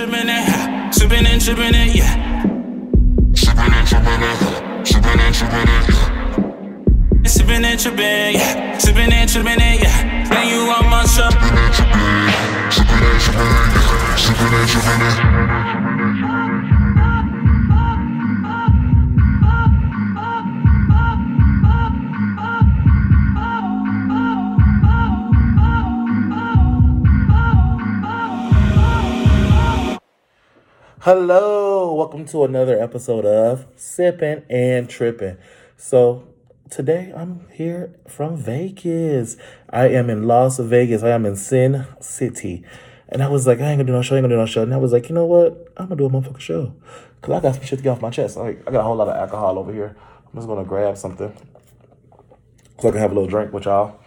and trippin' it, ha. Sippin' and trippin' it, yeah. Sippin' and trippin' it, ha. Sippin' and trippin' it, yeah. Sippin' and trippin', yeah. Sippin' and trippin' it, yeah. Then you on my shop. Sippin' and trippin', yeah. Sippin' and trippin' it, yeah. Sippin' and trippin' it. Hello, welcome to another episode of Sippin' and Trippin'. So today I'm here from Vegas. I am in Las Vegas. I am in Sin City. And I was like, I ain't gonna do no show, And I was like, you know what? I'm gonna do a motherfucking show. Cause I got some shit to get off my chest. I got a whole lot of alcohol over here. I'm just gonna grab something so I can have a little drink with y'all.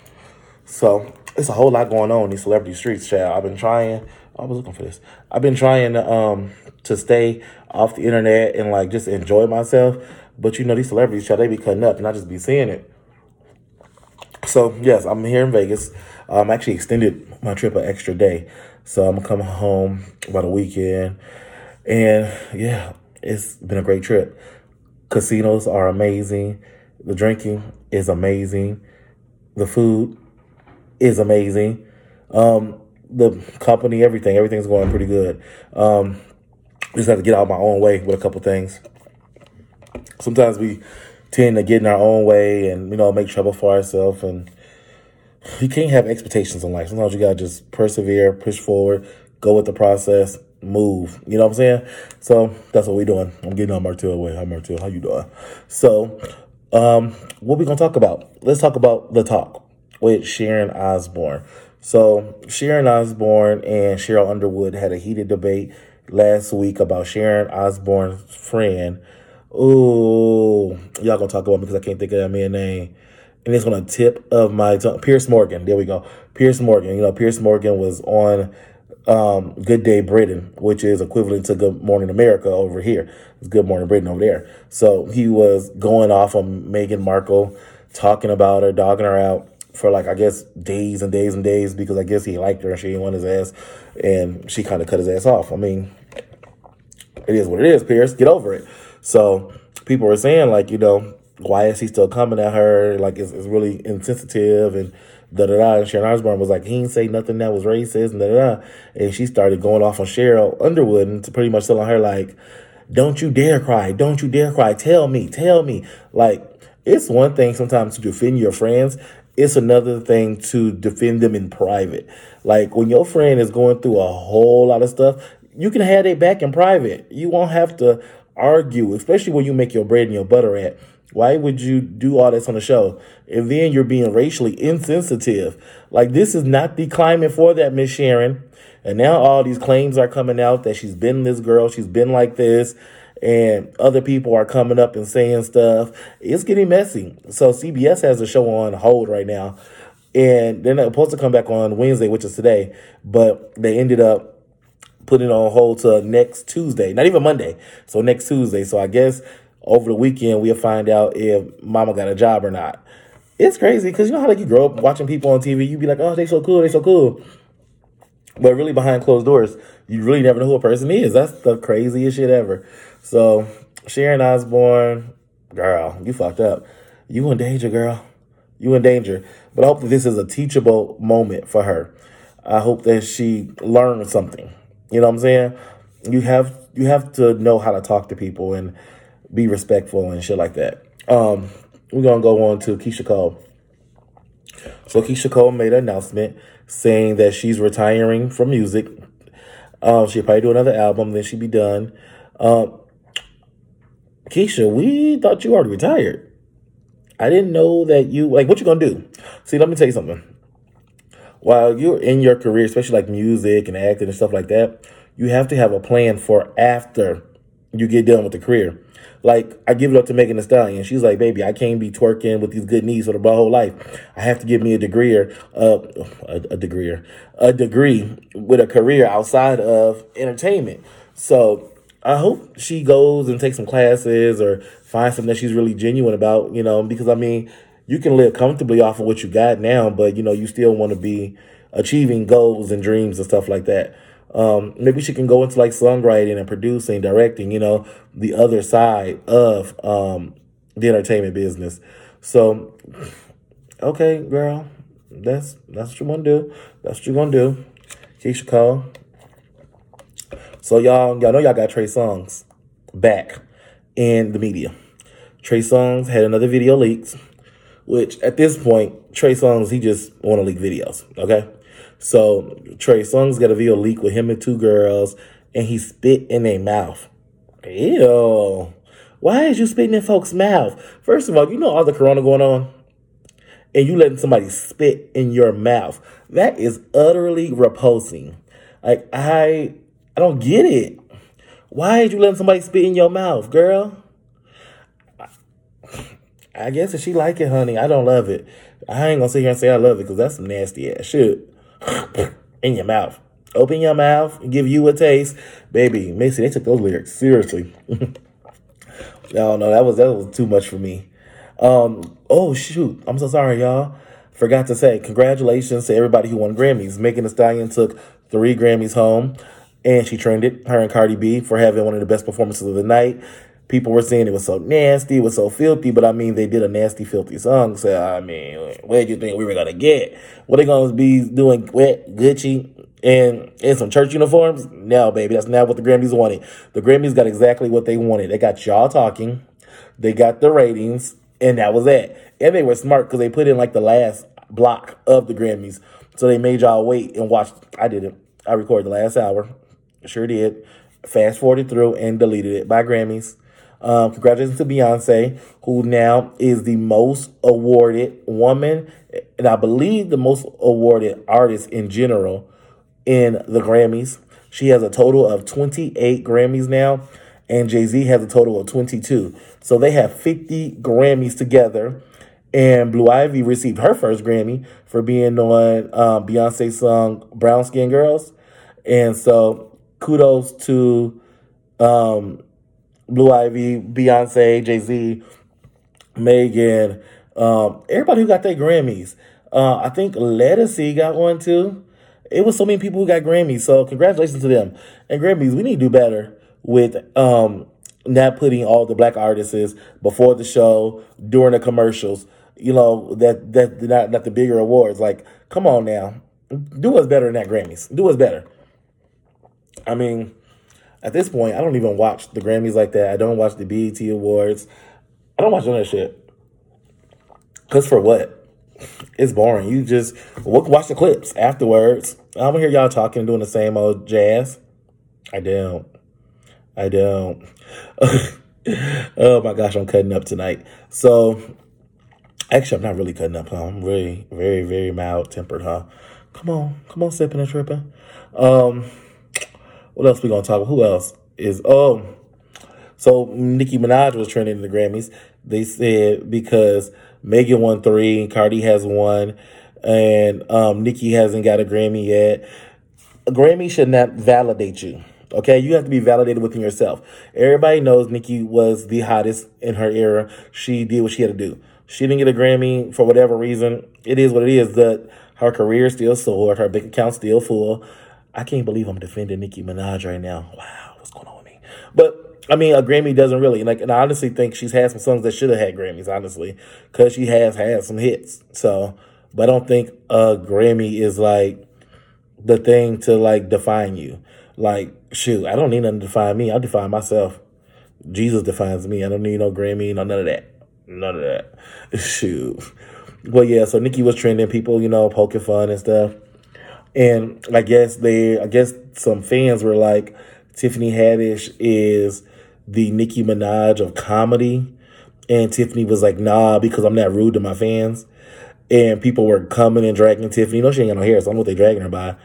So it's a whole lot going on in these celebrity streets, child. I've been trying. I was looking for this. I've been trying to stay off the internet and like just enjoy myself. But you know, these celebrities, child, they be cutting up and I just be seeing it. So yes, I'm here in Vegas. I actually extended my trip an extra day. So I'm gonna come home by the weekend. And yeah, it's been a great trip. Casinos are amazing. The drinking is amazing. The food is amazing. The company, everything's going pretty good. Just have to get out of my own way with a couple things. Sometimes we tend to get in our own way and, you know, make trouble for ourselves. And you can't have expectations in life. Sometimes you got to just persevere, push forward, go with the process, move. You know what I'm saying? So that's what we're doing. I'm getting on Martell way. Hi, Martell. How you doing? So what we going to talk about? Let's talk about The Talk with Sharon Osbourne. So Sharon Osbourne and Cheryl Underwood had a heated debate last week about Sharon Osbourne's friend. Ooh, y'all gonna talk about me because I can't think of that man's name. And it's on the tip of my tongue. Piers Morgan. There we go. Piers Morgan. You know, Piers Morgan was on Good Day Britain, which is equivalent to Good Morning America over here. It's Good Morning Britain over there. So he was going off on Meghan Markle, talking about her, dogging her out for like, I guess, days and days and days, because I guess he liked her and she didn't want his ass, and she kind of cut his ass off. I mean, it is what it is, Pierce. Get over it. So people were saying, like, you know, why is he still coming at her? Like, it's really insensitive and da-da-da. And Sharon Osbourne was like, he ain't say nothing that was racist and da-da-da. And she started going off on Cheryl Underwood and pretty much telling her, like, don't you dare cry. Don't you dare cry. Tell me. Like, it's one thing sometimes to defend your friends. It's another thing to defend them in private. Like, when your friend is going through a whole lot of stuff, you can have their back in private. You won't have to argue, especially when you make your bread and your butter at. Why would you do all this on the show? And then you're being racially insensitive. Like, this is not the climate for that, Miss Sharon. And now all these claims are coming out that she's been this girl, she's been like this. And other people are coming up and saying stuff. It's getting messy. So CBS has the show on hold right now. And they're not supposed to come back on Wednesday, which is today. But they ended up putting it on hold to next Tuesday. Not even Monday. So next Tuesday. So I guess over the weekend we'll find out if Mama got a job or not. It's crazy because you know how like you grow up watching people on TV. You be like, oh, they so cool. But really behind closed doors, you really never know who a person is. That's the craziest shit ever. So, Sharon Osbourne, girl, you fucked up. You in danger, girl. You in danger. But I hope that this is a teachable moment for her. I hope that she learns something. You know what I'm saying? You have to know how to talk to people and be respectful and shit like that. We're going to go on to Keyshia Cole. So, Keyshia Cole made an announcement saying that she's retiring from music. She'll probably do another album, then she'll be done. Keyshia, we thought you already retired. I didn't know that you, like, what you gonna do? See, let me tell you something. While you're in your career, especially like music and acting and stuff like that, you have to have a plan for after you get done with the career. Like, I give it up to Megan Thee Stallion. She's like, baby, I can't be twerking with these good knees for my whole life. I have to give me a degree with a career outside of entertainment. So I hope she goes and takes some classes or finds something that she's really genuine about, you know, because, I mean, you can live comfortably off of what you got now, but, you know, you still want to be achieving goals and dreams and stuff like that. Maybe she can go into like songwriting and producing, directing, you know, the other side of the entertainment business. So, okay, girl, that's what you want to do. That's what you're going to do. Keyshia Cole. So y'all know y'all got Trey Songz back in the media. Trey Songz had another video leaked, which at this point, Trey Songz, he just want to leak videos, okay? So Trey Songz got a video leak with him and two girls, and he spit in their mouth. Ew. Why is you spitting in folks' mouth? First of all, you know all the corona going on, and you letting somebody spit in your mouth. That is utterly repulsing. Like, I don't get it. Why did you let somebody spit in your mouth, girl? I guess if she like it, honey, I don't love it. I ain't gonna sit here and say I love it because that's some nasty ass shit. In your mouth. Open your mouth and give you a taste. Baby, Missy, they took those lyrics seriously. No, that was too much for me. Oh, shoot. I'm so sorry, y'all. Forgot to say, congratulations to everybody who won Grammys. Megan Thee Stallion took 3 Grammys home. And she trended, her and Cardi B, for having one of the best performances of the night. People were saying it was so nasty, it was so filthy, but I mean, they did a nasty, filthy song. So, I mean, where do you think we were going to get? What they going to be doing wet Gucci and in some church uniforms? No, baby, that's not what the Grammys wanted. The Grammys got exactly what they wanted. They got y'all talking, they got the ratings, and that was that. And they were smart because they put in like the last block of the Grammys. So they made y'all wait and watch. I did it. I recorded the last hour. Sure did. Fast forwarded through and deleted it. Bye, Grammys. Congratulations to Beyonce, who now is the most awarded woman, and I believe the most awarded artist in general in the Grammys. She has a total of 28 Grammys now, and Jay-Z has a total of 22. So they have 50 Grammys together, and Blue Ivy received her first Grammy for being on Beyonce's song Brown Skin Girls. And so kudos to Blue Ivy, Beyonce, Jay-Z, Megan, everybody who got their Grammys. I think Ledisi got one too. It was so many people who got Grammys, so congratulations to them. And Grammys, we need to do better with not putting all the black artists before the show, during the commercials, you know, that not the bigger awards. Like, come on now. Do us better than that, Grammys. Do us better. I mean, at this point, I don't even watch the Grammys like that. I don't watch the BET Awards. I don't watch none of that shit. Because for what? It's boring. You just watch the clips afterwards. I don't hear y'all talking and doing the same old jazz. I don't. Oh, my gosh, I'm cutting up tonight. So, actually, I'm not really cutting up, huh? I'm really, very, very mild-tempered, huh? Come on, sipping and tripping. What else we going to talk about? Who else is... Oh, so Nicki Minaj was trending in the Grammys. They said because Megan won 3, Cardi has 1, and Nicki hasn't got a Grammy yet. A Grammy should not validate you, okay? You have to be validated within yourself. Everybody knows Nicki was the hottest in her era. She did what she had to do. She didn't get a Grammy for whatever reason. It is what it is. Her career still soared. Her bank account's still full. I can't believe I'm defending Nicki Minaj right now. Wow, what's going on with me? But, I mean, a Grammy doesn't really. And I honestly think she's had some songs that should have had Grammys, honestly, because she has had some hits. So, but I don't think a Grammy is, like, the thing to, like, define you. Like, shoot, I don't need nothing to define me. I define myself. Jesus defines me. I don't need no Grammy, no none of that. None of that. Shoot. Well, yeah, so Nicki was trending. People, you know, poking fun and stuff. And I guess some fans were like, Tiffany Haddish is the Nicki Minaj of comedy. And Tiffany was like, nah, because I'm not rude to my fans. And people were coming and dragging Tiffany. You know, she ain't got no hair, so I don't know what they dragging her by.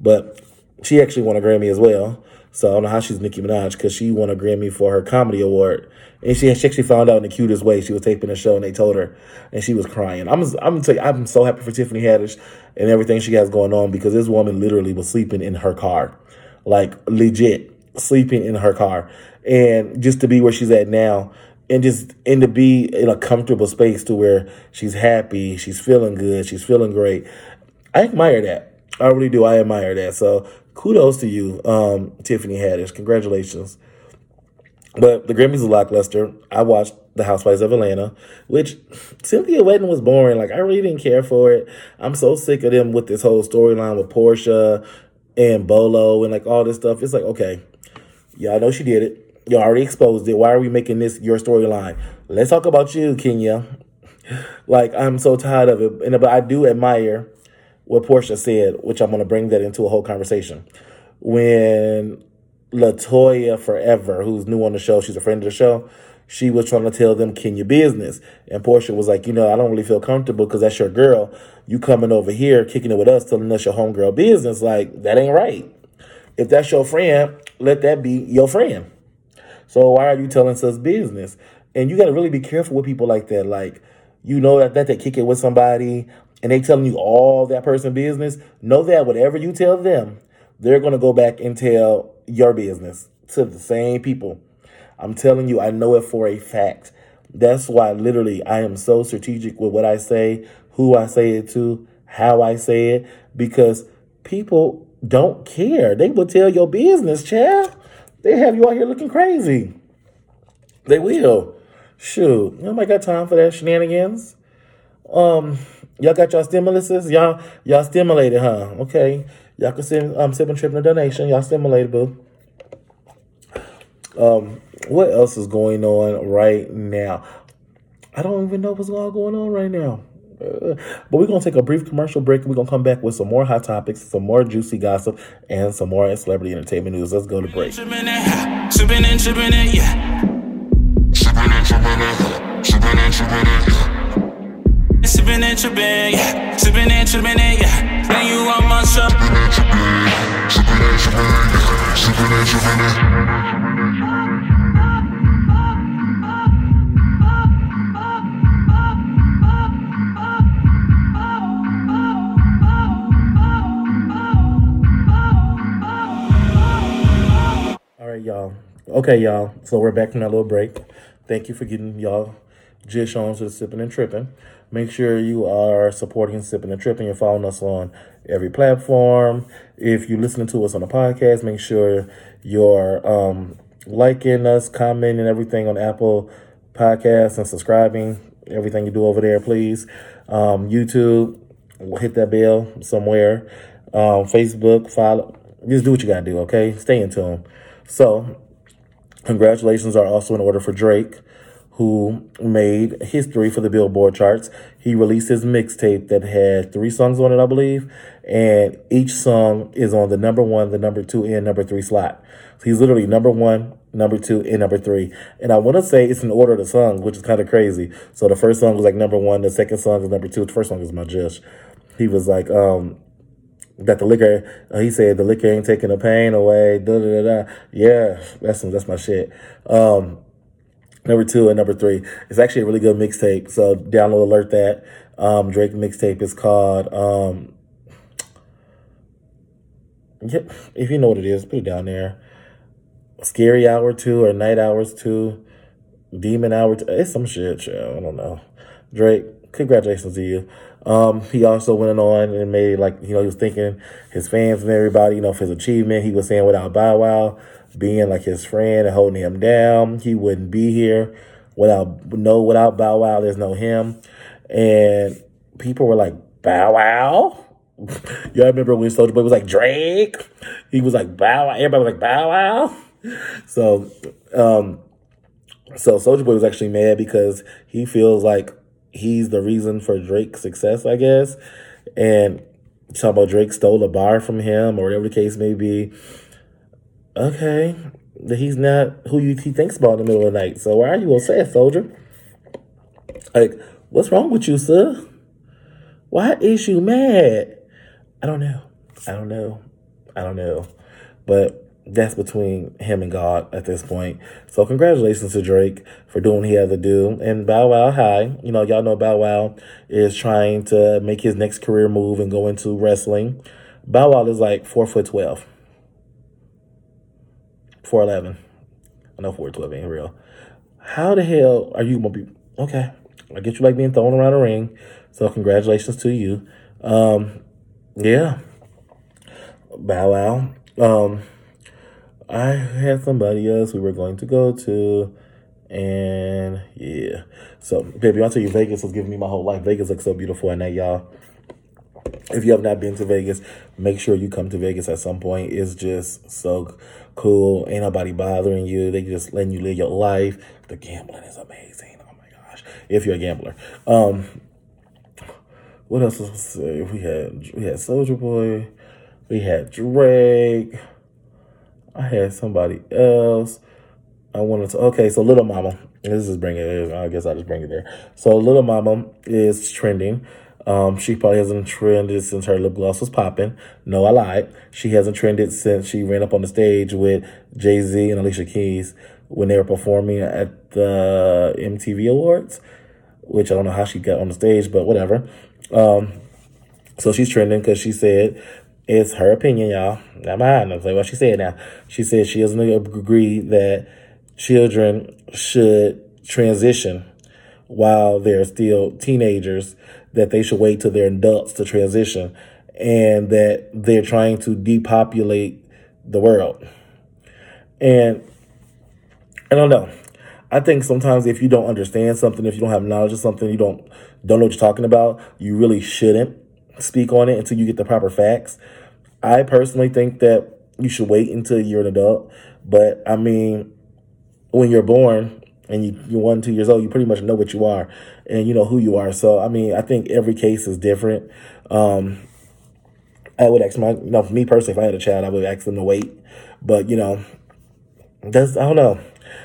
But she actually won a Grammy as well. So I don't know how she's Nicki Minaj because she won a Grammy for her comedy award. And she actually found out in the cutest way. She was taping a show and they told her, and she was crying. I'm gonna tell you, I'm so happy for Tiffany Haddish and everything she has going on because this woman literally was sleeping in her car, like legit sleeping in her car, and just to be where she's at now, and to be in a comfortable space to where she's happy, she's feeling good, she's feeling great. I admire that. I really do. I admire that. So kudos to you, Tiffany Haddish. Congratulations. But the Grammys are lackluster. I watched The Housewives of Atlanta, which Cynthia Wedden was boring. Like, I really didn't care for it. I'm so sick of them with this whole storyline with Portia and Bolo and, like, all this stuff. It's like, okay, y'all know she did it. Y'all already exposed it. Why are we making this your storyline? Let's talk about you, Kenya. Like, I'm so tired of it. But I do admire what Portia said, which I'm going to bring that into a whole conversation. When LaToya Forever, who's new on the show, she's a friend of the show, she was trying to tell them Kenya business. And Portia was like, you know, I don't really feel comfortable because that's your girl. You coming over here, kicking it with us, telling us your homegirl business. Like, that ain't right. If that's your friend, let that be your friend. So why are you telling us business? And you got to really be careful with people like that. Like, you know that they kick it with somebody and they telling you all that person business. Know that whatever you tell them, they're going to go back and tell your business to the same people. I'm telling you, I know it for a fact. That's why literally I am so strategic with what I say, who I say it to, how I say it, because people don't care. They will tell your business, child. They have you out here looking crazy. They will. Shoot. Nobody got time for that shenanigans. Y'all got y'all stimuluses? Y'all stimulated, huh? Okay. Y'all can send Sippin' Trippin' a donation. Y'all stimulated, boo. What else is going on right now? I don't even know what's all going on right now. But we're going to take a brief commercial break, and we're going to come back with some more hot topics, some more juicy gossip, and some more celebrity entertainment news. Let's go to break. Y'all. Okay, y'all. So we're back from that little break. Thank you for getting y'all jish on to the Sippin' and Trippin'. Make sure you are supporting Sippin' and Trippin'. You're following us on every platform. If you're listening to us on a podcast, make sure you're liking us, commenting everything on Apple Podcasts, and subscribing. Everything you do over there, please. YouTube, hit that bell somewhere. Facebook, follow. Just do what you gotta do, okay? Stay in tune. So, congratulations are also in order for Drake, who made history for the Billboard charts. He released his mixtape that had 3 songs on it, I believe, and each song is on the number 1, the number 2, and number 3 slot. So he's literally number 1, number 2, and number 3. And I want to say it's in order of the songs, which is kind of crazy. So the first song was like number 1, the second song was number 2, the first song was my judge. He was like, that the liquor, he said the liquor ain't taking the pain away. Da da da da. Yeah, that's my shit. Number 2 and number 3. It's actually a really good mixtape. So download alert that. Drake mixtape is called. Yep, if you know what it is, put it down there. Scary Hour 2 or Night Hours 2, Demon Hour 2. It's some shit. I don't know. Drake, congratulations to you. He also went on and made, like, you know, he was thanking his fans and everybody, you know, for his achievement. He was saying without Bow Wow being like his friend and holding him down, he wouldn't be here. Without Bow Wow, there's no him. And people were like, Bow Wow? Y'all remember when Soulja Boy was like, Drake? He was like, Bow Wow. Everybody was like, Bow Wow? So Soulja Boy was actually mad because he feels like he's the reason for Drake's success, I guess. And talking about Drake stole a bar from him or whatever the case may be. Okay. He's not who he thinks about in the middle of the night. So why are you upset, Soulja? Like, what's wrong with you, sir? Why is you mad? I don't know. But that's between him and God at this point. So congratulations to Drake for doing what he had to do. And Bow Wow High, you know, y'all know Bow Wow is trying to make his next career move and go into wrestling. Bow Wow is like 4'12", 4'11". I know 4'12" ain't real. How the hell are you gonna be? Okay, I get you like being thrown around a ring. So congratulations to you. Yeah, Bow Wow. I had somebody else we were going to go to, and yeah. So, baby, I'll tell you, Vegas was giving me my whole life. Vegas looks so beautiful at night, y'all. If you have not been to Vegas, make sure you come to Vegas at some point. It's just so cool. Ain't nobody bothering you. They just letting you live your life. The gambling is amazing. Oh, my gosh. If you're a gambler. What else was I saying? We had Soulja Boy. We had Drake. I had somebody else. So Little Mama. I guess I'll just bring it there. So Little Mama is trending. She probably hasn't trended since her lip gloss was popping. No, I lied. She hasn't trended since she ran up on the stage with Jay-Z and Alicia Keys when they were performing at the MTV Awards, which I don't know how she got on the stage, but whatever. So she's trending because she said, it's her opinion, y'all. Not mine. I'm saying what she said now. She said she doesn't agree that children should transition while they're still teenagers, that they should wait till they're adults to transition, and that they're trying to depopulate the world. And I don't know. I think sometimes if you don't understand something, if you don't have knowledge of something, you don't know what you're talking about, you really shouldn't speak on it until you get the proper facts. I personally think that you should wait until you're an adult. But, I mean, when you're born and you're 1, 2 years old, you pretty much know what you are and you know who you are. So, I mean, I think every case is different. I would ask for me personally, if I had a child, I would ask them to wait. But, you know, that's, I don't know.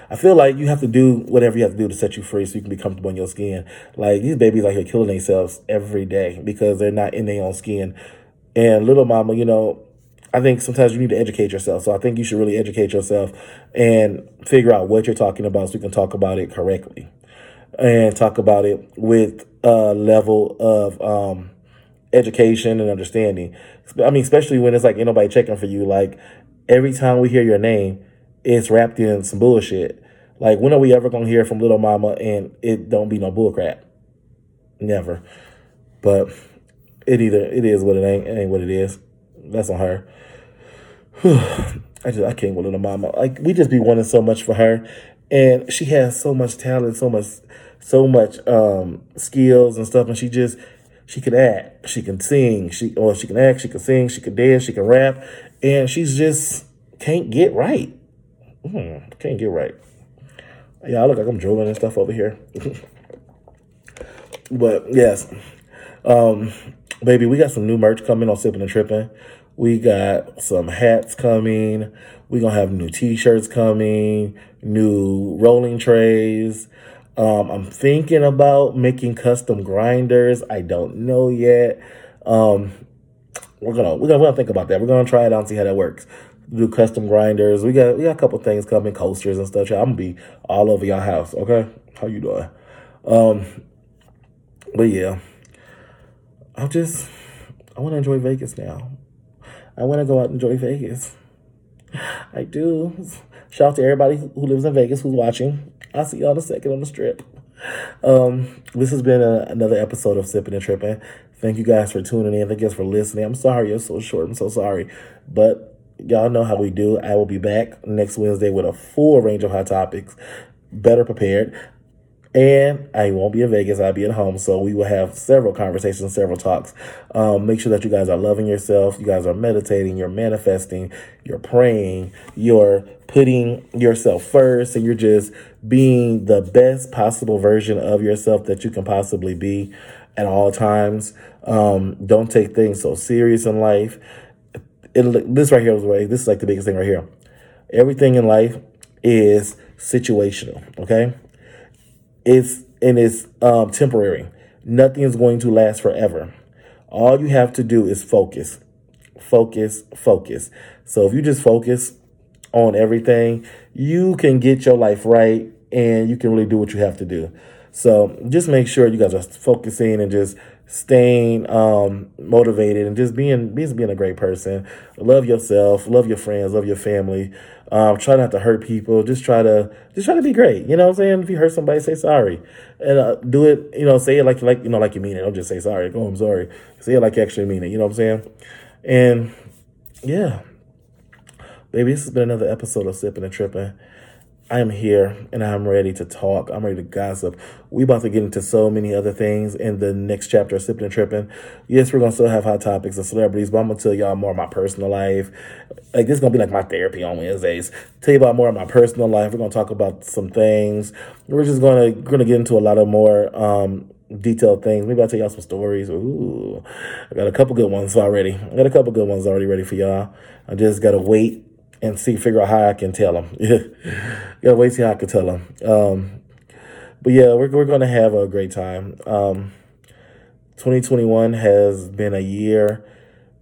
I feel like you have to do whatever you have to do to set you free so you can be comfortable in your skin. Like, these babies out here killing themselves every day because they're not in their own skin. And Little Mama, you know, I think sometimes you need to educate yourself. So I think you should really educate yourself and figure out what you're talking about so you can talk about it correctly and talk about it with a level of education and understanding. I mean, especially when it's like ain't nobody checking for you. Like, every time we hear your name, it's wrapped in some bullshit. Like, when are we ever going to hear from Little Mama and it don't be no bullcrap? Never. But it is what it ain't. It ain't what it is. That's on her. I can't with Little Mama. Like, we just be wanting so much for her. And she has so much talent, so much skills and stuff. And she could act. She can sing. She can act. She can sing. She can dance. She can rap. And she's just can't get right. Can't get right. Yeah, I look like I'm drooling and stuff over here. But yes, baby, we got some new merch coming on Sippin' and Trippin'. We got some hats coming. We're gonna have new T-shirts coming, new rolling trays. I'm thinking about making custom grinders. I don't know yet. We're gonna think about that. We're gonna try it out and see how that works. Do custom grinders. We got a couple things coming, coasters and stuff. I'm gonna be all over your house, okay? How you doing? But yeah, I want to enjoy Vegas now. I want to go out and enjoy Vegas. I do. Shout out to everybody who lives in Vegas who's watching. I'll see y'all in a second on the strip. This has been another episode of Sippin' and Trippin'. Thank you guys for tuning in. Thank you guys for listening. I'm sorry it's so short. I'm so sorry, but y'all know how we do. I will be back next Wednesday with a full range of hot topics, better prepared. And I won't be in Vegas. I'll be at home. So we will have several conversations, several talks. Make sure that you guys are loving yourself. You guys are meditating. You're manifesting. You're praying. You're putting yourself first. And you're just being the best possible version of yourself that you can possibly be at all times. Don't take things so serious in life. This right here was this is like the biggest thing right here. Everything in life is situational, okay? It's temporary. Nothing is going to last forever. All you have to do is focus, focus, focus. So if you just focus on everything, you can get your life right and you can really do what you have to do. So just make sure you guys are focusing and just staying motivated and just being a great person. Love yourself, love your friends, love your family. Try not to hurt people. Just try to be great. You know what I'm saying? If you hurt somebody, say sorry, and do it. You know, say it like you mean it. Don't just say sorry. I'm sorry. Say it like you actually mean it. You know what I'm saying? And yeah, Baby, this has been another episode of Sippin' and Trippin'. I am here, and I'm ready to talk. I'm ready to gossip. We about to get into so many other things in the next chapter of Sippin' and Trippin'. Yes, we're going to still have hot topics and celebrities, but I'm going to tell y'all more of my personal life. Like, this is going to be like my therapy on Wednesdays. Tell you about more of my personal life. We're going to talk about some things. We're just going to get into a lot of more detailed things. Maybe I'll tell y'all some stories. Ooh, I got a couple good ones already ready for y'all. I just got to wait and figure out how I can tell them. Gotta wait to see how I can tell them. But yeah, we're gonna have a great time. 2021 has been a year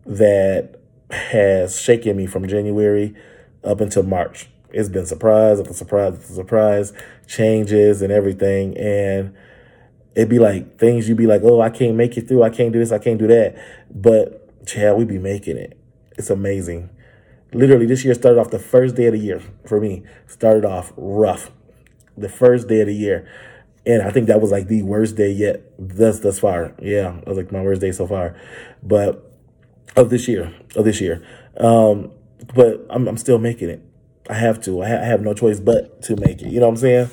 that has shaken me from January up until March. It's been surprise after surprise after surprise, changes and everything, and it'd be like things you'd be like, oh, I can't make it through. I can't do this. I can't do that. But child, we be making it. It's amazing. Literally, this year started off the first day of the year for me. Started off rough. The first day of the year. And I think that was like the worst day yet thus far. Yeah, it was like my worst day so far. But of this year. But I'm still making it. I have to. I have no choice but to make it. You know what I'm saying?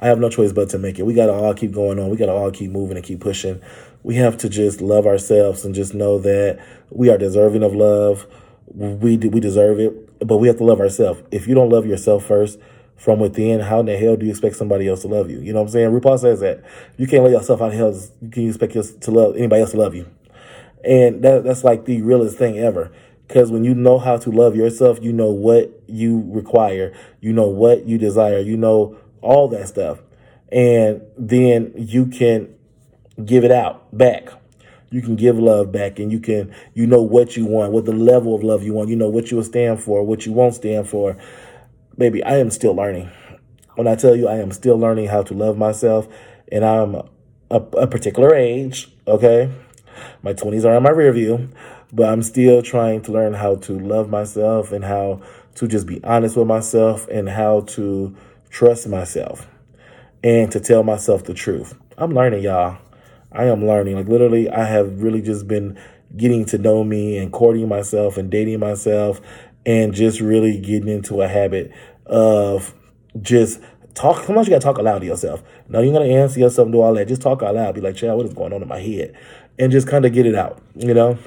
I have no choice but to make it. We got to all keep going on. We got to all keep moving and keep pushing. We have to just love ourselves and just know that we are deserving of love. We deserve it, but we have to love ourselves. If you don't love yourself first from within, how in the hell do you expect somebody else to love you? You know what I'm saying? RuPaul says that. You can't love yourself, how the hell can you expect anybody else to love you? And that's like the realest thing ever. Because when you know how to love yourself, you know what you require. You know what you desire. You know all that stuff. And then you can give it out back. You can give love back, and you know what you want, what the level of love you want. You know what you will stand for, what you won't stand for. Baby, I am still learning. When I tell you I am still learning how to love myself, and I'm a particular age, okay? My 20s are in my rear view, but I'm still trying to learn how to love myself and how to just be honest with myself and how to trust myself and to tell myself the truth. I'm learning, y'all. I am learning. Like, literally, I have really just been getting to know me and courting myself and dating myself and just really getting into a habit of just talk. How much you got to talk aloud to yourself? No, you're going to answer yourself and do all that. Just talk out loud. Be like, child, what is going on in my head? And just kind of get it out, you know?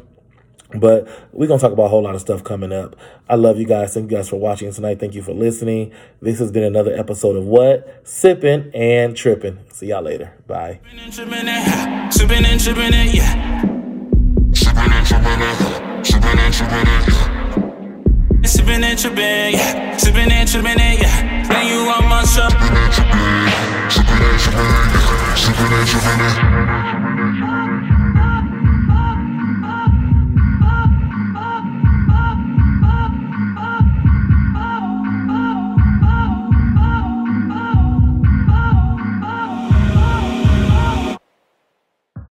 But we're going to talk about a whole lot of stuff coming up. I love you guys. Thank you guys for watching tonight. Thank you for listening. This has been another episode of What? Sippin' and Trippin'. See y'all later. Bye. Sippin' and trippin' it, yeah. Sippin' and trippin' it. Sippin' and trippin' it. Sippin' and trippin', yeah. Sippin' and trippin' it, yeah. Then you on my shop. Sippin' and trippin', yeah. Sippin' and trippin', yeah. Sippin' and trippin', yeah.